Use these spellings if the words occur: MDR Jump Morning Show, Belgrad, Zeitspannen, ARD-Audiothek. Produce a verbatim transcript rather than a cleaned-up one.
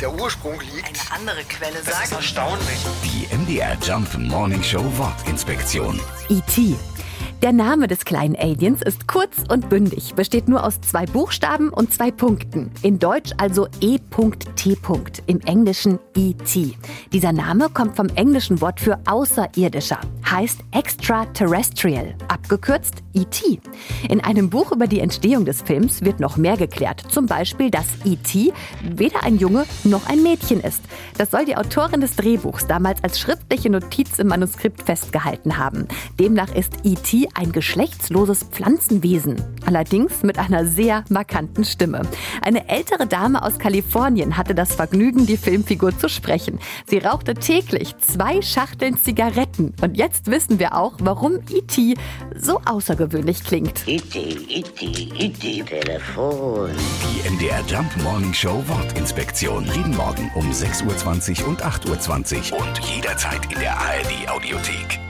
der Ursprung liegt. Eine andere Quelle sagt. Das ist erstaunlich. Die M D R Jump Morning Show Wortinspektion. E T Der Name des kleinen Aliens ist kurz und bündig, besteht nur aus zwei Buchstaben und zwei Punkten. In Deutsch also E T im Englischen E T Dieser Name kommt vom englischen Wort für Außerirdischer, heißt Extraterrestrial, abgekürzt E T In einem Buch über die Entstehung des Films wird noch mehr geklärt, zum Beispiel, dass E T weder ein Junge noch ein Mädchen ist. Das soll die Autorin des Drehbuchs damals als schriftliche Notiz im Manuskript festgehalten haben. Demnach ist E T ein geschlechtsloses Pflanzenwesen, allerdings mit einer sehr markanten Stimme. Eine ältere Dame aus Kalifornien hatte das Vergnügen, die Filmfigur zu sprechen. Sie rauchte täglich zwei Schachteln Zigaretten. Und jetzt wissen wir auch, warum E T so außergewöhnlich klingt. E T, E T, E T, Telefon. Die M D R Jump Morning Show Wortinspektion. Jeden Morgen um sechs Uhr zwanzig und acht Uhr zwanzig und jederzeit in der A R D-Audiothek.